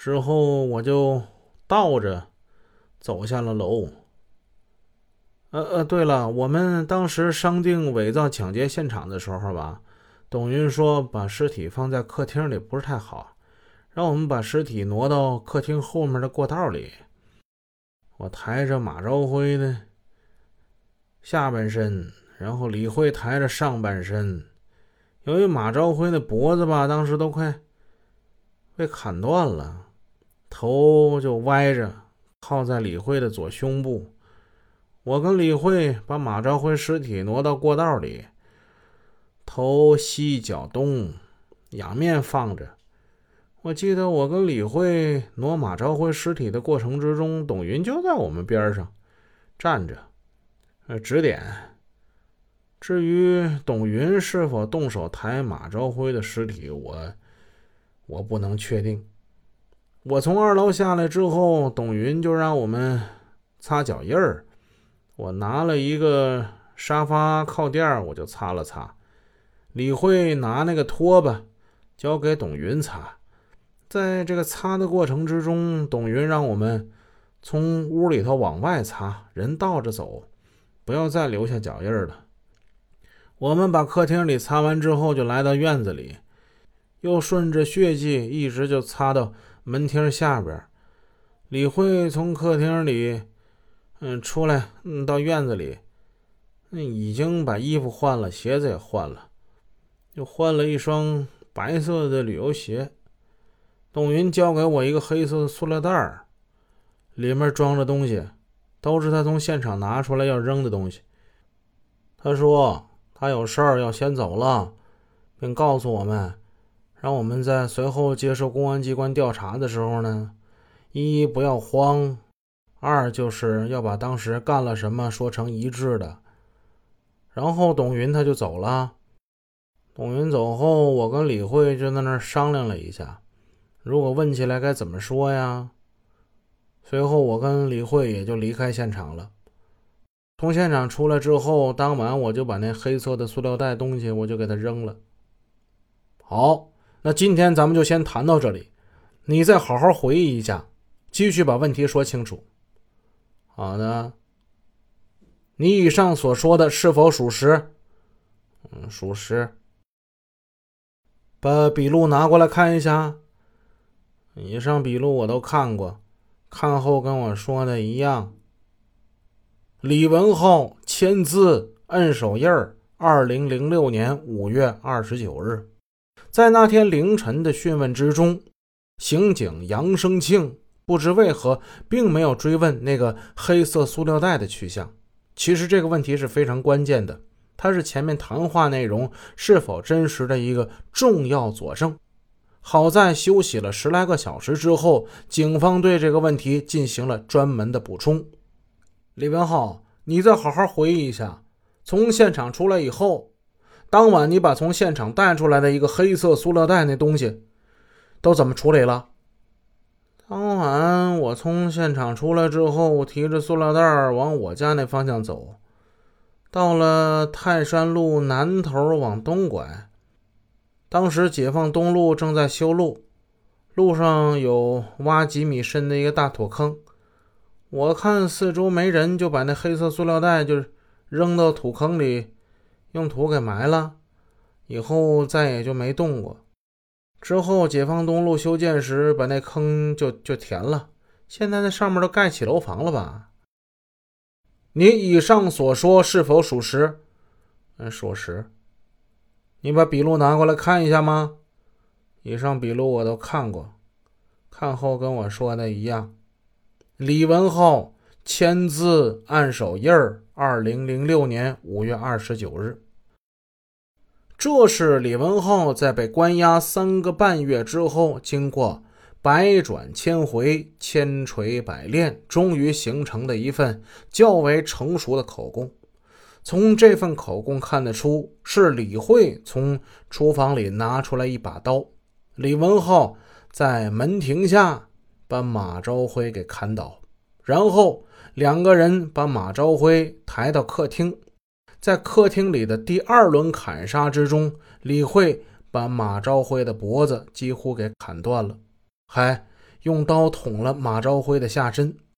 之后我就倒着走下了楼。对了，我们当时商定伪造抢劫现场的时候吧，董云说把尸体放在客厅里不是太好，让我们把尸体挪到客厅后面的过道里。我抬着马朝辉的下半身，然后李慧抬着上半身。由于马朝辉的脖子吧，当时都快被砍断了，头就歪着靠在李慧的左胸部。我跟李慧把马朝辉尸体挪到过道里，头西脚东，仰面放着。我记得我跟李慧挪马朝辉尸体的过程之中，董云就在我们边上站着指点。至于董云是否动手抬马朝辉的尸体，我不能确定。我从二楼下来之后，董云就让我们擦脚印儿。我拿了一个沙发靠垫，我就擦了擦。李慧拿那个拖把交给董云擦。在这个擦的过程之中，董云让我们从屋里头往外擦，人倒着走，不要再留下脚印了。我们把客厅里擦完之后，就来到院子里，又顺着血迹一直就擦到门厅下边。李慧从客厅里出来到院子里，已经把衣服换了，鞋子也换了，又换了一双白色的旅游鞋。董云交给我一个黑色的塑料袋，里面装着东西，都是他从现场拿出来要扔的东西。他说他有事儿要先走了，并告诉我们，让我们在随后接受公安机关调查的时候呢，一不要慌，二就是要把当时干了什么说成一致的。然后董云他就走了。董云走后，我跟李慧就在那儿商量了一下，如果问起来该怎么说呀？随后我跟李慧也就离开现场了。从现场出来之后，当晚我就把那黑色的塑料袋东西我就给它扔了。好，那今天咱们就先谈到这里，你再好好回忆一下，继续把问题说清楚。好的。你以上所说的是否属实？属实。把笔录拿过来看一下。以上笔录我都看过，看后跟我说的一样。李文浩签字摁手印儿，2006 年5月29日。在那天凌晨的讯问之中，刑警杨生庆不知为何并没有追问那个黑色塑料袋的去向。其实这个问题是非常关键的，它是前面谈话内容是否真实的一个重要佐证。好在休息了10来个小时之后，警方对这个问题进行了专门的补充。李文浩，你再好好回忆一下，从现场出来以后，当晚你把从现场带出来的一个黑色塑料袋那东西都怎么处理了？当晚我从现场出来之后，我提着塑料袋往我家那方向走，到了泰山路南头往东拐。当时解放东路正在修路，路上有挖几米深的一个大土坑，我看四周没人，就把那黑色塑料袋就扔到土坑里，用土给埋了，以后再也就没动过。之后解放东路修建时，把那坑就填了，现在那上面都盖起楼房了吧。你以上所说是否属实？属实。你把笔录拿过来看一下吗？以上笔录我都看过，看后跟我说的一样。李文浩签字按手印儿，2006 年5月29日。这是李文浩在被关押3个半月之后，经过百转千回、千锤百炼，终于形成的一份较为成熟的口供。从这份口供看得出，是李慧从厨房里拿出来一把刀，李文浩在门庭下把马朝辉给砍倒，然后2个人把马朝辉抬到客厅。在客厅里的第2轮砍杀之中，李慧把马朝辉的脖子几乎给砍断了，还用刀捅了马朝辉的下身，